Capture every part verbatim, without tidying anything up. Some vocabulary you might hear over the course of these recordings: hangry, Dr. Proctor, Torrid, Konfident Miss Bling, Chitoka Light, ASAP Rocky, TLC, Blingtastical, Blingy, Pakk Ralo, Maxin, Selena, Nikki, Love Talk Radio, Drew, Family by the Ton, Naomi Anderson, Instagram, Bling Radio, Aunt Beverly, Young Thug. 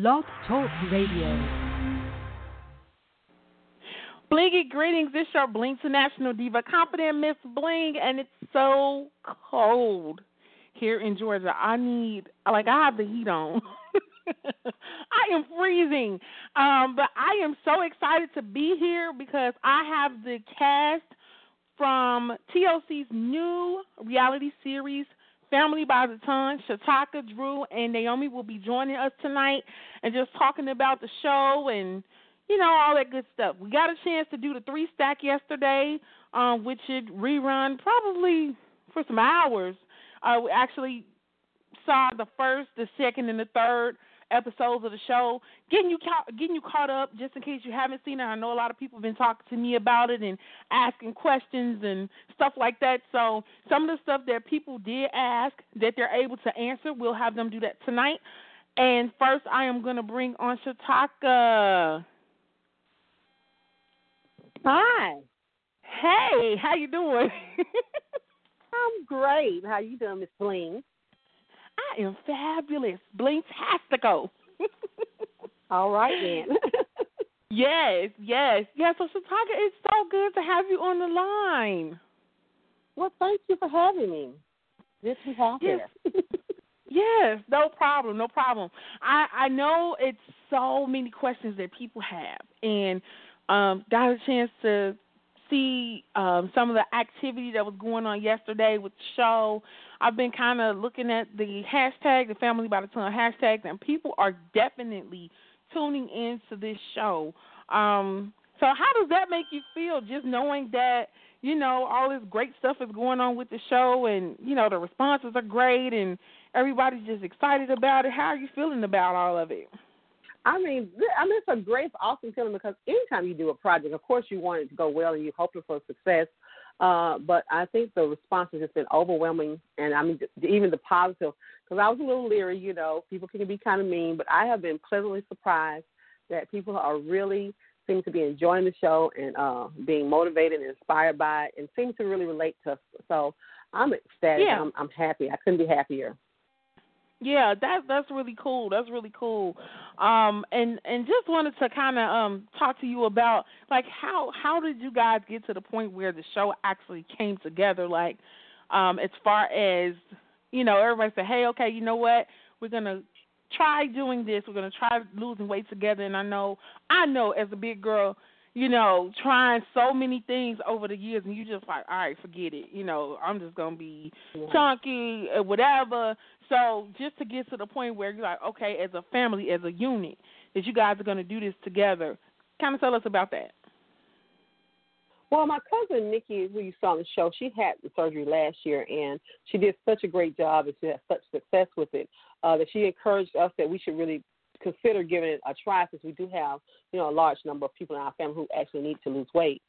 Love Talk Radio. Blingy greetings. It's your Bling International Diva, Confident Miss Bling, and it's so cold here in Georgia. I need, like, I have the heat on. I am freezing, um, but I am so excited to be here because I have the cast from T L C's new reality series, Family by the Ton. Chitoka, Drew, and Naomi will be joining us tonight and just talking about the show and, you know, all that good stuff. We got a chance to do the three-stack yesterday, um, which should rerun probably for some hours. Uh, we actually saw the first, the second, and the third episodes of the show, getting you ca- getting you caught up, just in case you haven't seen it. I know a lot of people have been talking to me about it and asking questions and stuff like that. So some of the stuff that people did ask that they're able to answer, we'll have them do that tonight. And first, I am going to bring on Chitoka. Hi. Hey, how you doing? I'm great. How you doing, Miss Bling? I am fabulous. Blingtastical. All right, then. yes, yes. Yeah, so, Chitoka, it's so good to have you on the line. Well, thank you for having me. This is happening. Yes. yes, no problem, no problem. I, I know it's so many questions that people have, and um, got a chance to see um, some of the activity that was going on yesterday with the show. I've been kind of looking at the hashtag, the Family by the Ton hashtag, and people are definitely tuning in to this show. Um, so how does that make you feel, just knowing that, you know, all this great stuff is going on with the show and, you know, the responses are great and everybody's just excited about it? How are you feeling about all of it? I mean, I mean, it's a great, awesome feeling because anytime you do a project, of course you want it to go well and you're hoping for success. Uh, but I think the response has just been overwhelming, and I mean, even the positive, because I was a little leery, you know, people can be kind of mean, but I have been pleasantly surprised that people are really seem to be enjoying the show and uh, being motivated and inspired by it and seem to really relate to us. So I'm ecstatic. Yeah. I'm, I'm happy. I couldn't be happier. Yeah, that, that's really cool. That's really cool. Um, and, and just wanted to kind of um, talk to you about, like, how, how did you guys get to the point where the show actually came together? Like, um, as far as, you know, everybody said, hey, okay, you know what? We're going to try doing this. We're going to try losing weight together. And I know, I know as a big girl, you know, trying so many things over the years, and you just like, all right, forget it. You know, I'm just going to be chunky or whatever. So just to get to the point where you're like, okay, as a family, as a unit, that you guys are going to do this together, kind of tell us about that. Well, my cousin Nikki, who you saw on the show, she had the surgery last year, and she did such a great job and she had such success with it uh, that she encouraged us that we should really consider giving it a try, since we do have, you know, a large number of people in our family who actually need to lose weight.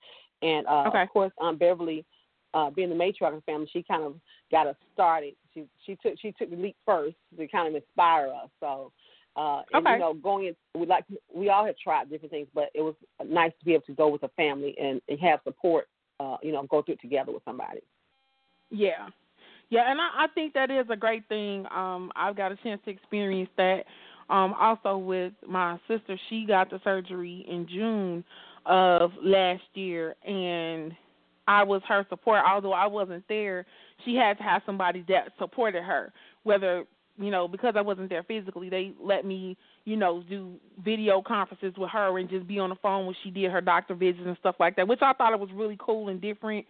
And, uh, okay. of course, Aunt Beverly, uh, being the matriarch of the family, she kind of got us started. She she took she took the leap first to kind of inspire us. So, uh, and, okay. you know, going in, we, like, we all have tried different things, but it was nice to be able to go with a family and, and have support, uh, you know, go through it together with somebody. Yeah. Yeah, and I, I think that is a great thing. Um, I've got a chance to experience that. Um, also with my sister, she got the surgery in June of last year, and I was her support. Although I wasn't there, she had to have somebody that supported her, whether, you know, because I wasn't there physically, they let me, you know, do video conferences with her and just be on the phone when she did her doctor visits and stuff like that, which I thought it was really cool and different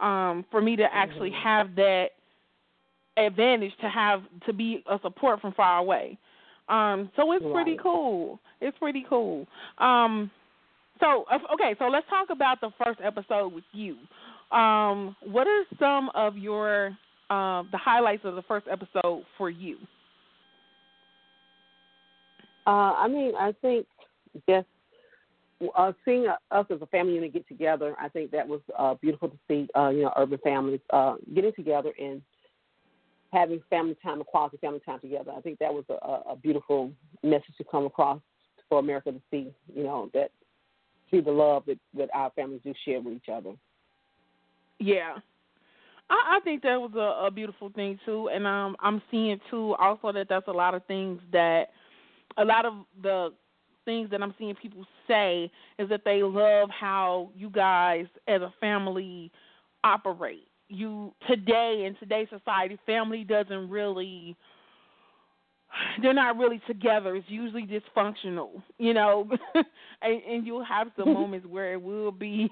um, for me to actually mm-hmm. have that advantage to have to be a support from far away. Um, so it's pretty cool. It's pretty cool. Um, so, okay, so let's talk about the first episode with you. Um, what are some of your, uh, the highlights of the first episode for you? Uh, I mean, I think just uh, seeing us as a family unit get together, I think that was uh, beautiful to see, uh, you know, urban families uh, getting together and having family time, quality family time together. I think that was a, a beautiful message to come across for America to see, you know, that see the love that, that our families do share with each other. Yeah. I, I think that was a, a beautiful thing, too. And um, I'm seeing, too, also that that's a lot of things that a lot of the things that I'm seeing people say is that they love how you guys as a family operate. You today in today's society, family doesn't really, they're not really together. It's usually dysfunctional, you know, and, and you'll have some moments where it will be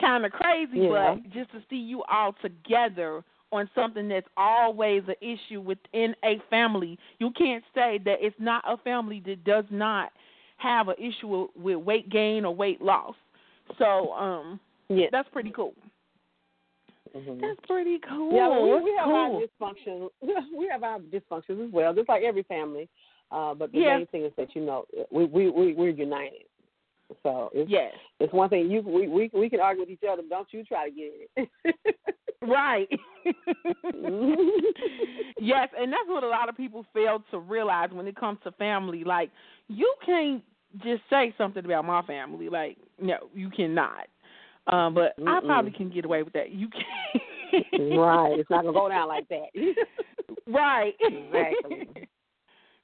kind of crazy, yeah. But just to see you all together on something that's always an issue within a family, you can't say that it's not a family that does not have an issue with weight gain or weight loss. So um, yeah. that's pretty cool. Mm-hmm. That's pretty cool. Yeah, we, we have cool. our dysfunction. We have our dysfunctions as well, just like every family. Uh, but the yeah. main thing is that, you know, we we we we're united. So it's, yes, it's one thing you we, we we can argue with each other. But don't you try to get it. Right. Yes, and that's what a lot of people fail to realize when it comes to family. Like, you can't just say something about my family. Like, no, you cannot. Um, but Mm-mm. I probably can get away with that. You can't. Right. It's not gonna go down like that. Right. Exactly.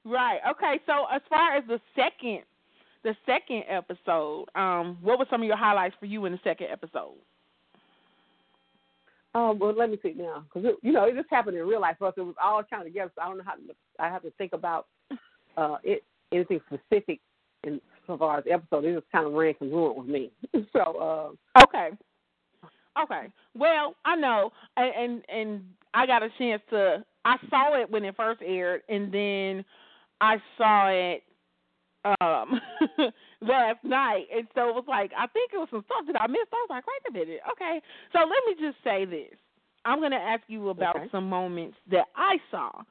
Right. Okay. So as far as the second, the second episode, um, what were some of your highlights for you in the second episode? Um, well, let me see now, because, you know, it just happened in real life for us. It was all kind of together, so I don't know how to, I have to think about uh, it, anything specific in so far as the episode. It just kind of ran congruent with me. So uh, okay. Okay. Well, I know, and, and, and I got a chance to, I saw it when it first aired, and then I saw it um, last night, and so it was like, I think it was some stuff that I missed. I was like, wait a minute, okay. So let me just say this. I'm going to ask you about okay. some moments that I saw.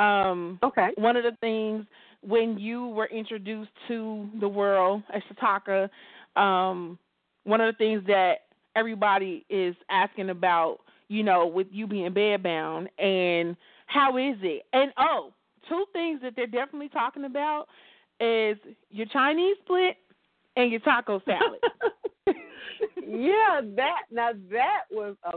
Um, okay. One of the things when you were introduced to the world as Chitoka, um, one of the things that everybody is asking about, you know, with you being bedbound, and how is it? And, oh, two things that they're definitely talking about is your Chinese split and your taco salad. Yeah, that now that was a,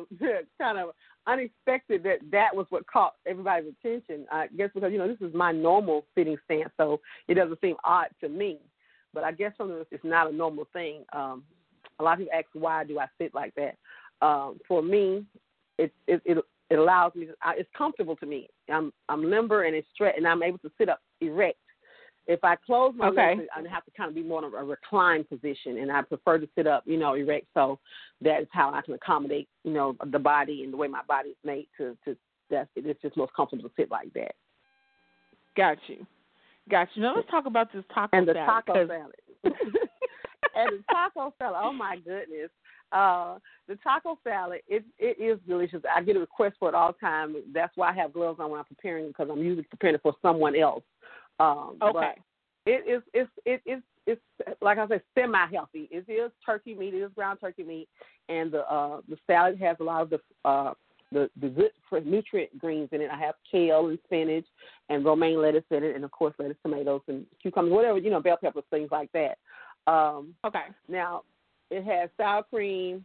kind of unexpected that that was what caught everybody's attention. I guess because, you know, this is my normal sitting stance, so it doesn't seem odd to me. But I guess from this, it's not a normal thing. Um, a lot of people ask, why do I sit like that? Um, for me, it it it, it allows me. To, I, it's comfortable to me. I'm I'm limber and it's straight, and I'm able to sit up erect. If I close my okay. legs, I have to kind of be more in a reclined position, and I prefer to sit up, you know, erect. So that is how I can accommodate, you know, the body and the way my body is made to, to that. It's just most comfortable to sit like that. Got you. Got you. Now let's talk about this taco salad. And the salad, taco salad. And the taco salad, oh, my goodness. Uh, the taco salad, it it is delicious. I get a request for it all the time. That's why I have gloves on when I'm preparing, because I'm usually preparing it for someone else. Um, okay. But it is it's it is it's like I said, semi healthy. It is turkey meat. It is ground turkey meat, and the uh, the salad has a lot of the uh, the the good nutrient greens in it. I have kale and spinach and romaine lettuce in it, and of course lettuce, tomatoes, and cucumbers, whatever, you know, bell peppers, things like that. Um, okay. Now it has sour cream.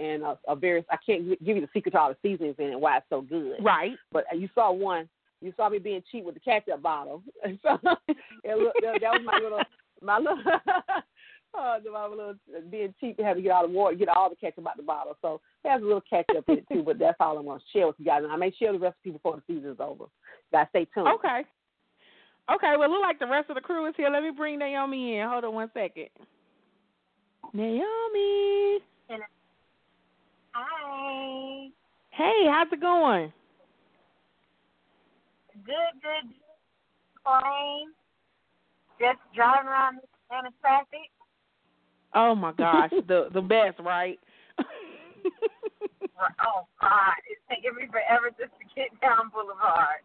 And a, a various, I can't give you the secret to all the seasonings in it and why it's so good. Right. But you saw one. You saw me being cheap with the ketchup bottle. So it looked, that, that was my little, my little, uh, my little being cheap, having to get all the water, get all the ketchup out the bottle. So it has a little ketchup in it too. But that's all I'm going to share with you guys. And I may share the recipe before the season is over. Guys, stay tuned. Okay. Okay. Well, it looks like the rest of the crew is here. Let me bring Naomi in. Hold on one second. Naomi. Hi. Hey, how's it going? Good, good, fine. Just driving around this kind of traffic. Oh my gosh, the the best, right? Oh God, it's taking me forever just to get down Boulevard.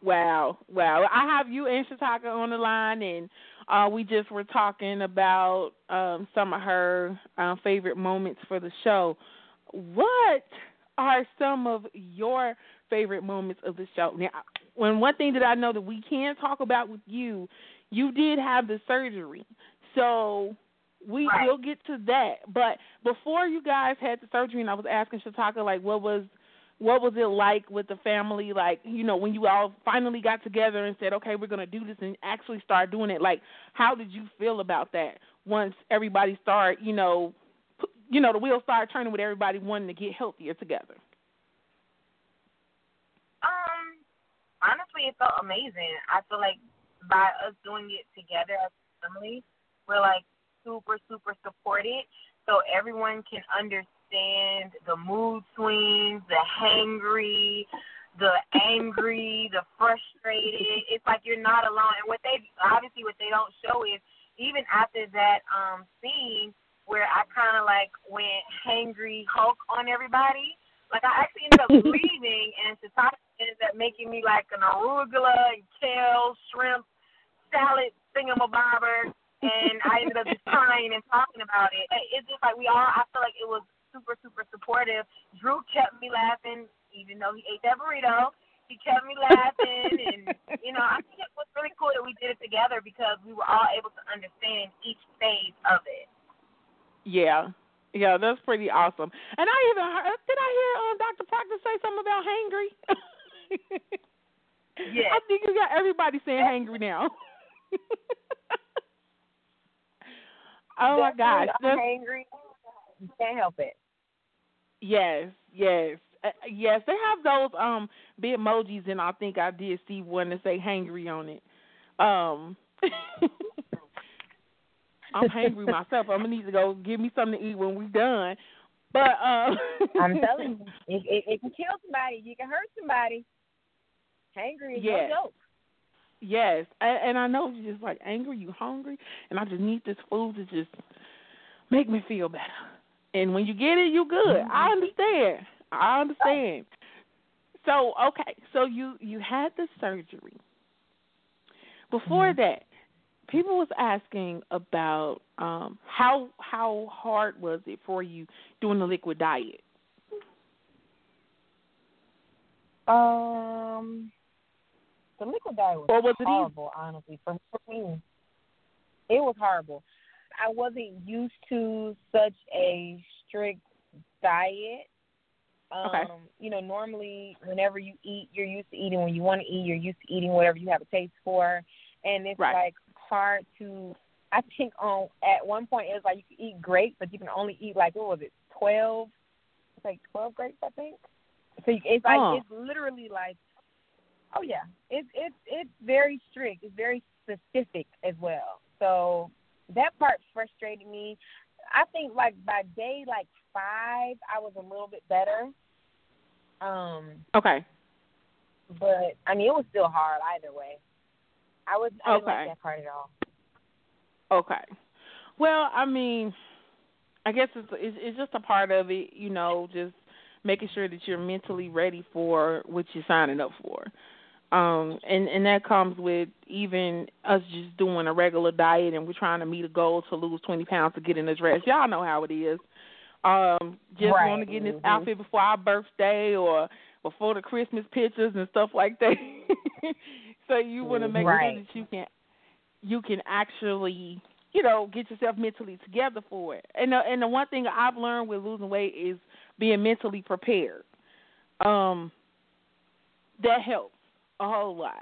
Wow, wow. I have you and Chitoka on the line, and uh, we just were talking about um, some of her uh, favorite moments for the show. What are some of your favorite moments of the show? Now, when one thing that I know that we can talk about with you, you did have the surgery, so we right. will get to that. But before you guys had the surgery, and I was asking Chitoka, like, what was what was it like with the family? Like, you know, when you all finally got together and said, okay, we're going to do this and actually start doing it. Like, how did you feel about that once everybody started, you know, you know, the wheels started turning with everybody wanting to get healthier together? Um, honestly, it felt amazing. I feel like by us doing it together as a family, we're like super, super supported. So everyone can understand the mood swings, the hangry, the angry, the frustrated. It's like you're not alone. And what they obviously what they don't show is even after that um, scene where I kind of like went hangry Hulk on everybody, like I actually ended up leaving, and Chitoka ended up making me like an arugula and kale, shrimp, salad, thingamabobber. And I ended up just crying and talking about it. It's just like we all, I feel like it was super, super supportive. Drew kept me laughing, even though he ate that burrito. He kept me laughing. And, you know, I think it was really cool that we did it together because we were all able to understand each phase of it. Yeah. Yeah, that's pretty awesome. And I even heard, did I hear um, Doctor Proctor say something about hangry? Yeah. I think you got everybody saying hangry now. Oh, my gosh. I'm angry. Can't help it. Yes, yes. Uh, yes, they have those um, big emojis, and I think I did see one that say hangry on it. Um, I'm hangry myself. I'm going to need to go give me something to eat when we're done. But uh, I'm telling you, it, it, it can kill somebody. You can hurt somebody. Hangry is yes. no joke. Yes, and I know you're just like angry, you hungry, and I just need this food to just make me feel better. And when you get it, you good. Mm-hmm. I understand. I understand. So, okay, so you, you had the surgery. Before mm-hmm. that, people was asking about um, how how hard was it for you doing the liquid diet? Um... The liquid diet was, or was horrible, it honestly. For me, it was horrible. I wasn't used to such a strict diet. Um, okay. You know, normally whenever you eat, you're used to eating. When you want to eat, you're used to eating whatever you have a taste for. And it's, right. like, hard to – I think on at one point it was like you could eat grapes, but you can only eat, like, what was it, twelve? It's like twelve grapes, I think. So you, it's, like, oh. it's literally like – Oh, yeah. It's it, it's very strict. It's very specific as well. So that part frustrated me. I think, like, by day, like, five, I was a little bit better. Um, okay. But, I mean, it was still hard either way. I, was, I didn't okay. like that part at all. Okay. Well, I mean, I guess it's it's, it's just a part of it, you know, just making sure that you're mentally ready for what you're signing up for. Um, and, and that comes with even us just doing a regular diet and we're trying to meet a goal to lose twenty pounds to get in this dress. Y'all know how it is. Um, just right. want to get in this mm-hmm. outfit before our birthday or before the Christmas pictures and stuff like that. So you want to make right. sure that you can, you can actually, you know, get yourself mentally together for it. And the, and the one thing I've learned with losing weight is being mentally prepared. Um, that helps a whole lot.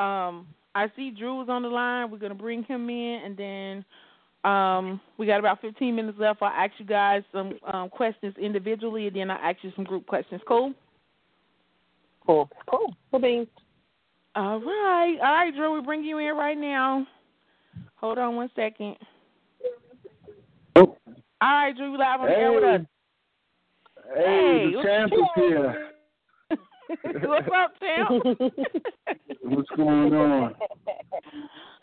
Um, I see Drew is on the line. We're going to bring him in, and then um, we got about fifteen minutes left. I'll ask you guys some um, questions individually, and then I'll ask you some group questions. Cool? Cool. Cool. Cool beans. All right. All right, Drew, we bring you in right now. Hold on one second. Oh. All right, Drew, live on the hey. air with us. Hey, hey, the champ is here. What's up, champ? What's going on?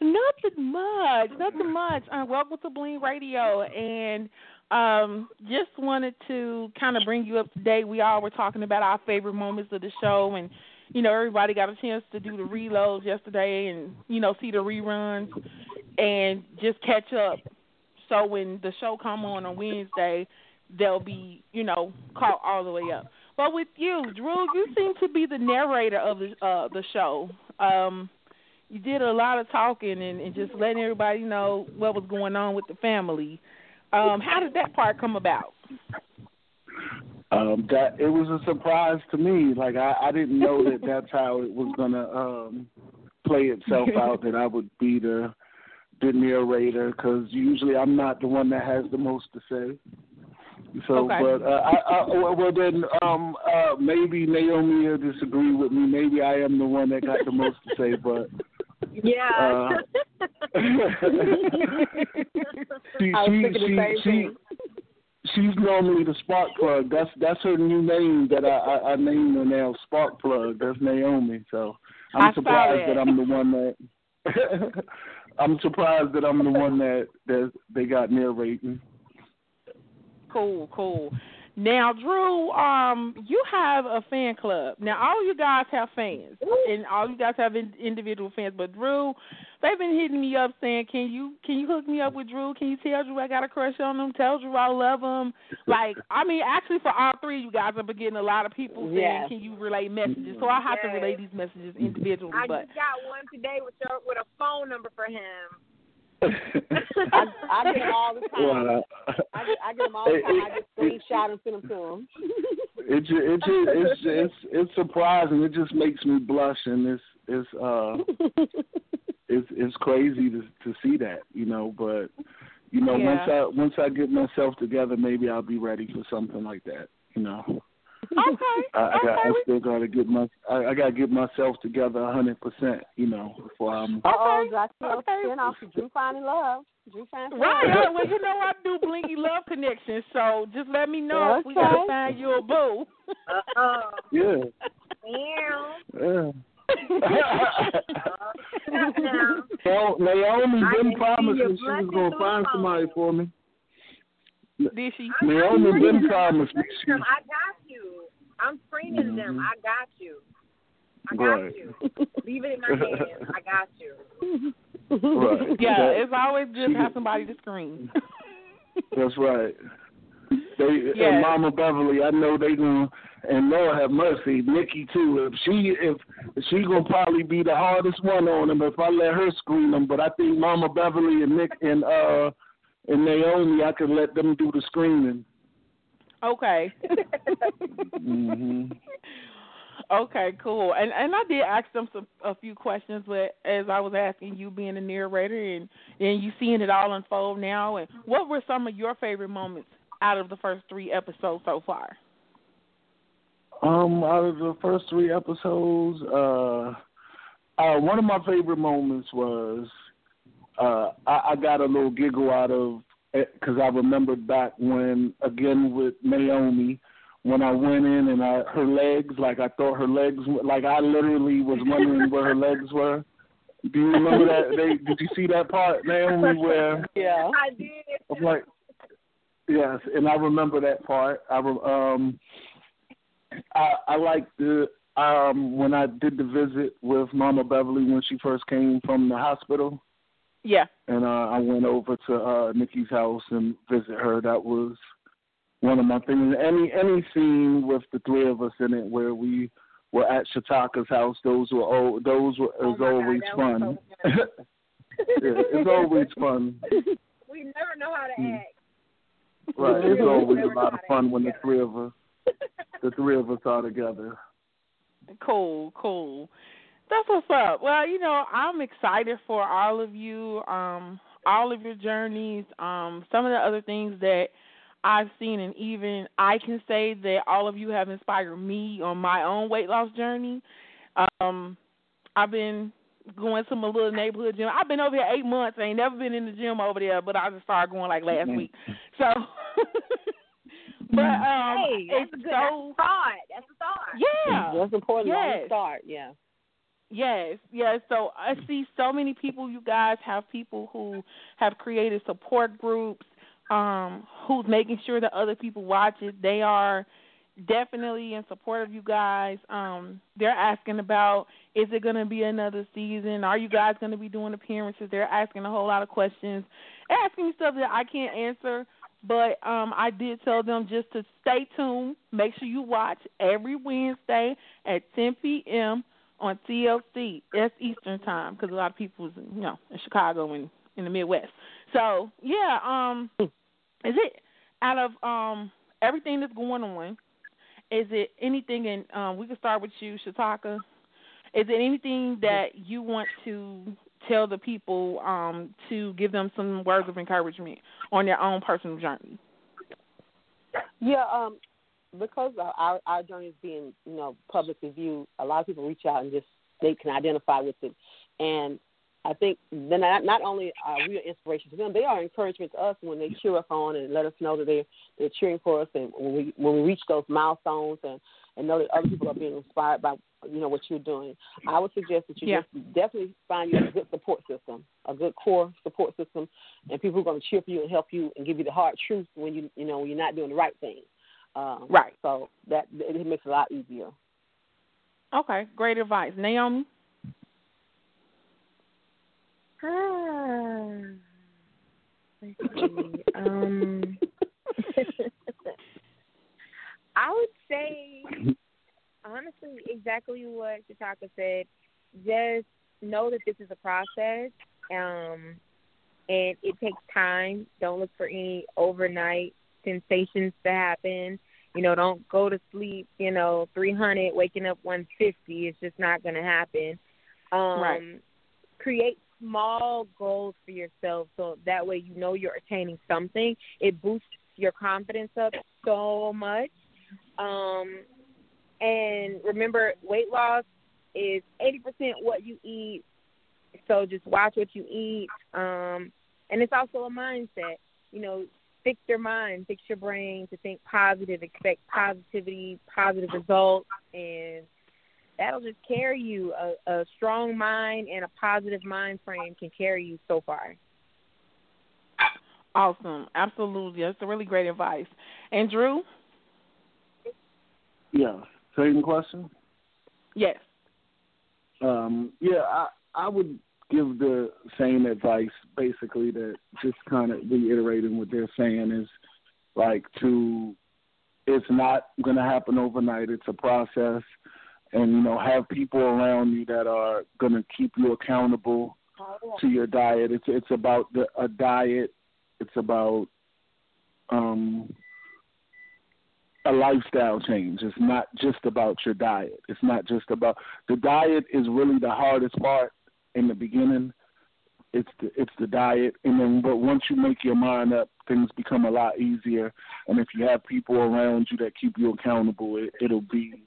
Nothing much, nothing much. Uh, welcome to Bling Radio, and um, just wanted to kind of bring you up today. We all were talking about our favorite moments of the show, and, you know, everybody got a chance to do the reloads yesterday and, you know, see the reruns and just catch up. So when the show come on on Wednesday, they'll be, you know, caught all the way up. But with you, Drew, you seem to be the narrator of the, uh, the show. Um, you did a lot of talking and, and just letting everybody know what was going on with the family. Um, how did that part come about? Um, that it was a surprise to me. Like I, I didn't know that that's how it was gonna um, play itself out. That I would be the the narrator, because usually I'm not the one that has the most to say. So, okay. but uh, I, I, well then, um, uh, maybe Naomi will disagree with me. Maybe I am the one that got the most to say, but yeah, uh, she, I was she, she, she, she, she's normally the spark plug. That's that's her new name that I, I, I named her now, Spark Plug. That's Naomi. So I'm I surprised that I'm the one that I'm surprised that I'm the one that, that they got narrating. Cool, cool. Now, Drew, um, you have a fan club. Now, all you guys have fans, and all you guys have in- individual fans. But Drew, they've been hitting me up saying, "Can you can you hook me up with Drew? Can you tell Drew I got a crush on him? Tell Drew I love him." Like, I mean, actually, for all three, you guys have been getting a lot of people saying, yes. "Can you relay messages?" So I have yes. to relay these messages individually. I but. just got one today with your, with a phone number for him. I, I get them all the time. Well, uh, I, get, I get them all the time. It, I just screenshot and send them to them. It, it, it, it's, it's, it's surprising. It just makes me blush, and it's it's uh it's it's crazy to to see that, you know. But you know, yeah. once I once I get myself together, maybe I'll be ready for something like that, you know. Okay. I, I, got, okay. I still gotta get my I, I gotta get myself together a hundred percent, you know, before I'm. Uh oh, got your spin off of Drew finding love. Drew finding love. Right. Well, you know I do blingy love connections, so just let me know okay. if we gotta find you a boo. Uh oh. Yeah. Yeah. Yeah. Well, Naomi didn't promise me she was gonna find phone. somebody for me. Did she? Naomi didn't promise me. I got you. I'm screening mm-hmm. them. I got you. I got right. you. Leave it in my hands. I got you. Right. Yeah, that, it's always good to have somebody to screen. That's right. They yes. and Mama Beverly, I know they gonna, and Lord have mercy, Nikki too. If she if she gonna probably be the hardest one on them if I let her screen them. But I think Mama Beverly and Nick and uh. and Naomi, I could let them do the screening. Okay. mm-hmm. Okay, cool. And and I did ask them some, a few questions, but as I was asking you, being a narrator, and, and you seeing it all unfold now, and what were some of your favorite moments out of the first three episodes so far? Um, out of the first three episodes, uh, uh, one of my favorite moments was, Uh, I, I got a little giggle out of it because I remembered back when, again with Naomi, when I went in and I, her legs, like I thought her legs, like I literally was wondering where her legs were. Do you remember that? They, did you see that part, Naomi? Where? Yeah, I did. I'm like, yes, and I remember that part. I um, I, I like the um when I did the visit with Mama Beverly when she first came from the hospital. Yeah. And uh, I went over to uh, Nikki's house and visit her. That was one of my things. Any any scene with the three of us in it where we were at Chitoka's house, those were all, those were oh is always God, fun. So yeah, it's always fun. We never know how to act. Right. It's always a lot of fun when together. the three of us the three of us are together. Cool, cool. That's what's up. Well, you know, I'm excited for all of you, um, all of your journeys, um, some of the other things that I've seen, and even I can say that all of you have inspired me on my own weight loss journey. Um, I've been going to my little neighborhood gym. I've been over here eight months. I ain't never been in the gym over there, but I just started going like last mm-hmm. week. So... But um, hey, that's it's a good so... start. That's a start. Yeah. That's important. Yes. Start, yeah. Yes, yes. So I see so many people, you guys have people who have created support groups, um, who's making sure that other people watch it. They are definitely in support of you guys. Um, they're asking about, is it going to be another season? Are you guys going to be doing appearances? They're asking a whole lot of questions, asking me stuff that I can't answer. But um, I did tell them just to stay tuned. Make sure you watch every Wednesday at ten p.m., on T L C, that's Eastern time, because a lot of people is, you know, in Chicago and in the Midwest. So yeah, um, is it out of um everything that's going on? is it anything, and um, we can start with you, Chitoka. Is it anything that you want to tell the people um, to give them some words of encouragement on their own personal journey? Yeah, um, because our, our journey is being, you know, publicly viewed, a lot of people reach out and just they can identify with it. And I think then not only are we an inspiration to them, they are encouragement to us when they cheer us on and let us know that they're, they're cheering for us. And when we, when we reach those milestones and, and know that other people are being inspired by, you know, what you're doing, I would suggest that you yeah. just definitely find you a good support system, a good core support system, and people who are going to cheer for you and help you and give you the hard truth when, you you know, when you're not doing the right thing. Um, right. So that it makes it a lot easier. Okay, great advice. Naomi? Ah, let's see. um, I would say, honestly, exactly what Chitoka said. Just know that this is a process, um, and it takes time. Don't look for any overnight sensations to happen. You know, don't go to sleep, you know, three hundred, waking up one fifty. It's just not going to happen. Um, right. Create small goals for yourself so that way you know you're attaining something. It boosts your confidence up so much. Um, and remember, weight loss is eighty percent what you eat, so just watch what you eat. Um, and it's also a mindset. You know, fix your mind, fix your brain to think positive, expect positivity, positive results, and that'll just carry you. A, a strong mind and a positive mind frame can carry you so far. Awesome. Absolutely. That's a really great advice. And Drew? Yeah. Second question? Yes. Um, yeah, I, I would give the same advice, basically, that just kind of reiterating what they're saying is, like, to it's not going to happen overnight. It's a process. And, you know, have people around you that are going to keep you accountable to your diet. It's it's about the, a diet. It's about um, a lifestyle change. It's not just about your diet. It's not just about – the diet is really the hardest part in the beginning. It's the, it's the diet. And then but once you make your mind up, things become a lot easier. And if you have people around you that keep you accountable, it, it'll be –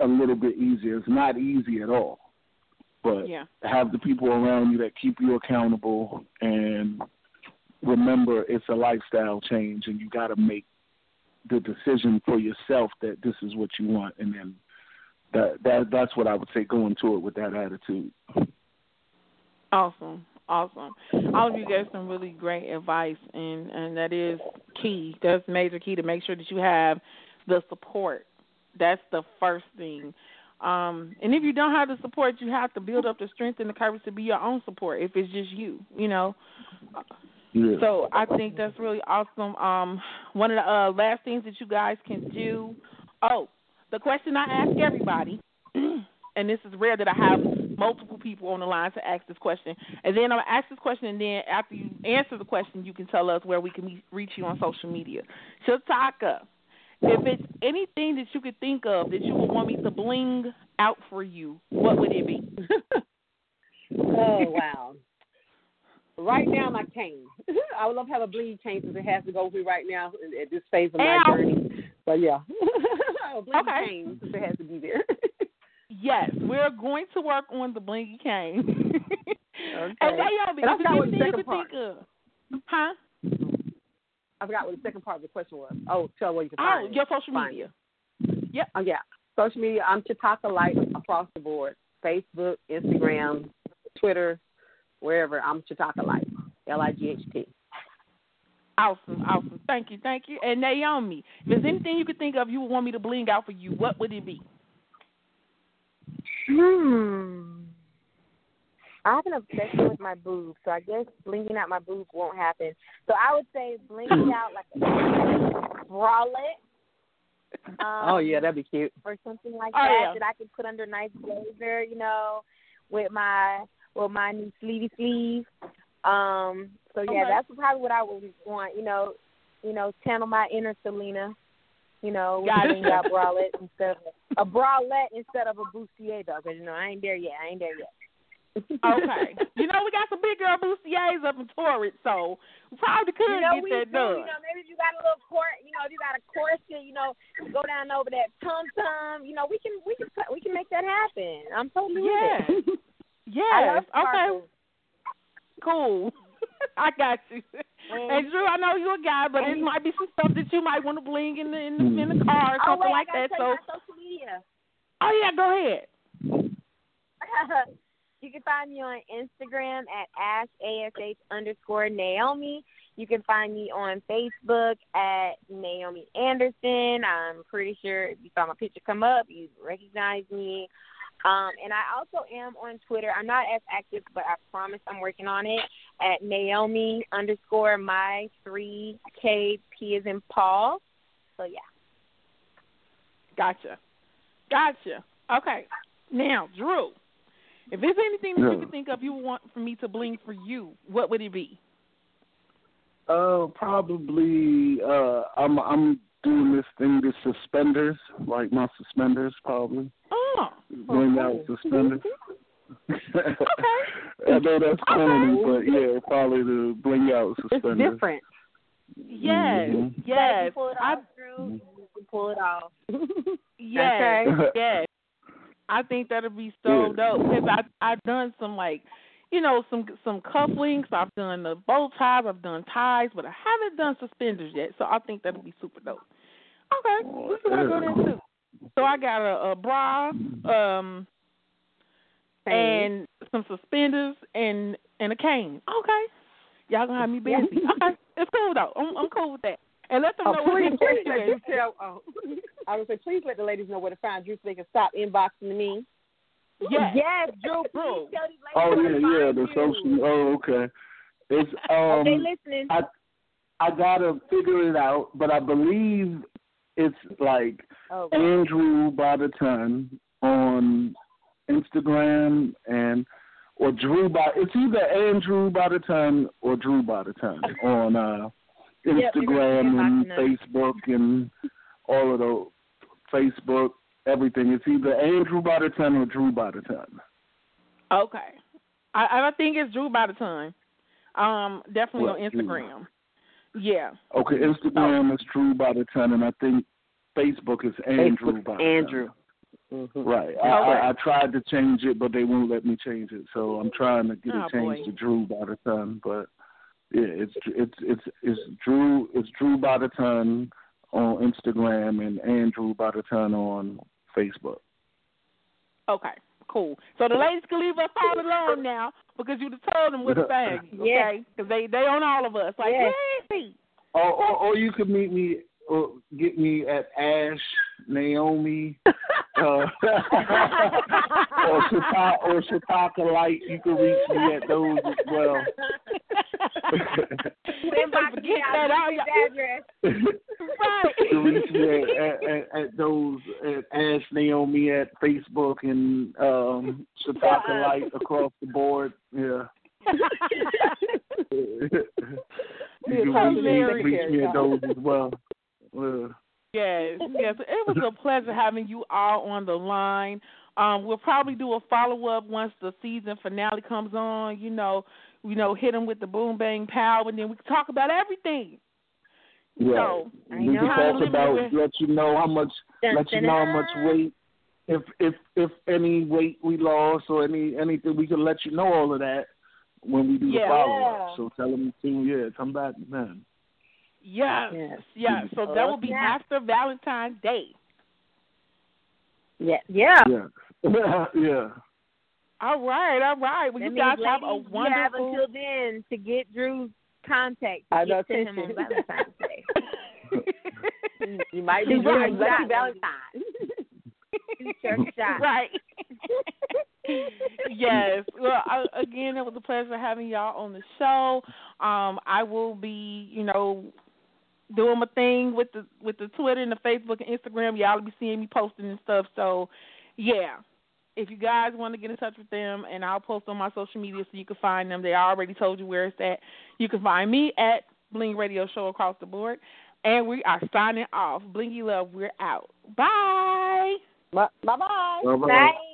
a little bit easier. It's not easy at all, but yeah. have the people around you that keep you accountable, and remember it's a lifestyle change, and you got to make the decision for yourself that this is what you want, and then that that that's what I would say. Go into it with that attitude. Awesome, awesome. All of you gave some really great advice, and and that is key. That's major key to make sure that you have the support. That's the first thing. Um, and if you don't have the support, you have to build up the strength and the courage to be your own support if it's just you, you know. Yeah. So I think that's really awesome. Um, one of the uh, last things that you guys can do, oh, the question I ask everybody, and this is rare that I have multiple people on the line to ask this question, and then I'm going to ask this question, and then after you answer the question, you can tell us where we can meet, reach you on social media. Chitoka. If it's anything that you could think of that you would want me to bling out for you, what would it be? Oh, wow. Right now, my cane. I would love to have a bling cane since it has to go with me right now at this phase of my Ow. journey. But, yeah. A bling okay. cane since it has to be there. Yes, we're going to work on the blingy cane. Okay. And y'all be anything you could think of. Huh? I forgot what the second part of the question was. Oh, tell where you can find Oh, your social find media. It. Yep. Oh, yeah. Social media, I'm Chitoka Light across the board. Facebook, Instagram, Twitter, wherever. I'm Chitoka Light, L I G H T. Awesome, awesome. Thank you, thank you. And Naomi, if there's anything you could think of you would want me to bling out for you, what would it be? Hmm. I have an obsession with my boobs, so I guess blinging out my boobs won't happen. So I would say blinging out like a bralette. Um, oh, yeah, that'd be cute. Or something like oh, that yeah. that I could put under a nice blazer, you know, with my with my new sleevey sleeve. Um, so, yeah, okay. that's probably what I would want, you know, you know, channel my inner Selena You know, we got a bralette instead of a bralette instead of a bustier though, because you know I ain't there yet. I ain't there yet. Okay, you know we got some big girl bustiers up in Torrid, so we probably could you know, get we, that done. You know, maybe if you got a little court, you know, if you got a corset, you know, go down over that tum tum. You know, we can we can we can make that happen. I'm totally yes. with it. Yes. Okay. Cool. I got you. And Drew, I know you're a guy, but it might be some stuff that you might want to bling in the in the, in the car or something oh, wait, like I gotta that. Tell you so. My social media. Oh yeah, go ahead. You can find me on Instagram at ash, ash underscore Naomi. You can find me on Facebook at Naomi Anderson. I'm pretty sure if you saw my picture come up, you recognize me. Um, and I also am on Twitter. I'm not as active, but I promise I'm working on it, at Naomi underscore my three K P as in Paul. So, yeah. Gotcha. Gotcha. Okay. Now, Drew. If there's anything that you could think of you want for me to bling for you, what would it be? Uh, probably uh, I'm I'm doing this thing with suspenders, like my suspenders probably. Oh. Bling okay. out suspenders. Okay. I know that's corny, okay. but yeah, probably the bling out suspenders. It's different. Yes, mm-hmm. yes. You pull it off, Drew. You can pull it off. Yes, okay. yes. I think that'll be so yeah. dope because I I've done some like, you know, some some cufflinks. I've done the bow ties. I've done ties, but I haven't done suspenders yet. So I think that'll be super dope. Okay, let's see what I go there too. So I got a, a bra, um, and some suspenders and and a cane. Okay, y'all gonna have me busy. Okay, it's cool though. I'm, I'm cool with that. And let them oh, know please, what please let you tell, oh, I would say, please let the ladies know where to find you so they can stop inboxing me. Yes, yes Drew. Please tell these ladies oh, yeah, yeah, the you. Social. Oh, okay. It's, um, are they listening? I, I got to figure it out, but I believe it's like oh. Andrew by the Ton on Instagram and or Drew by. It's either Andrew by the Ton or Drew by the Ton on uh, Instagram yep, and Facebook and all of those, Facebook, everything. It's either Andrew by the Ton or Drew by the Ton. Okay. I, I think it's Drew by the Ton. Um, definitely well, on Instagram. Drew. Yeah. Okay, Instagram oh. is Drew by the Ton, and I think Facebook is Andrew Facebook by the Andrew. Ton. Mm-hmm. Right. Okay. I, I tried to change it, but they won't let me change it, so I'm trying to get oh, it changed boy. to Drew by the Ton, but... Yeah, it's it's it's it's Drew it's Drew by the Ton on Instagram and Andrew by the Ton on Facebook. Okay, cool. So the ladies can leave us all alone now because you told them what's saying, okay? Because they they on all of us like yeah. Hey. Or, or or you could meet me or get me at Ash Naomi. Uh, or Chitoka or Chitoka Light, you can reach me at those as well. Forget that out, y'all. Right. You can reach me at, at, at those at Ash Naomi at Facebook and um, Chitoka Light across the board. Yeah. You can reach me, reach me at those as well. Uh, Yes, yes. It was a pleasure having you all on the line. Um, we'll probably do a follow-up once the season finale comes on, you know, you know, hit them with the boom, bang, pow, and then we can talk about everything. Yeah. So, we can talk about, with... let you know how much, dun, let you dun, know dun. how much weight, if if if any weight we lost or any anything, we can let you know all of that when we do yeah. the follow-up. So tell them to, yeah, come back then. Yes, yes, yes. So that will be yeah. after Valentine's Day. Yeah, yeah, yeah. yeah. All right, all right. Well, that you guys have a wonderful. You have until then to get Drew's contact. I know. To him on Valentine's Day. You might be right. Lucky Valentine. Right. Yes. Well, I, again, it was a pleasure having y'all on the show. Um, I will be, you know. doing my thing with the with the Twitter and the Facebook and Instagram. Y'all will be seeing me posting and stuff. So, yeah, if you guys want to get in touch with them, and I'll post on my social media so you can find them. They already told you where it's at. You can find me at Bling Radio Show across the board. And we are signing off. Blingy Love, we're out. Bye. Bye-bye. Bye-bye. Bye-bye. Bye.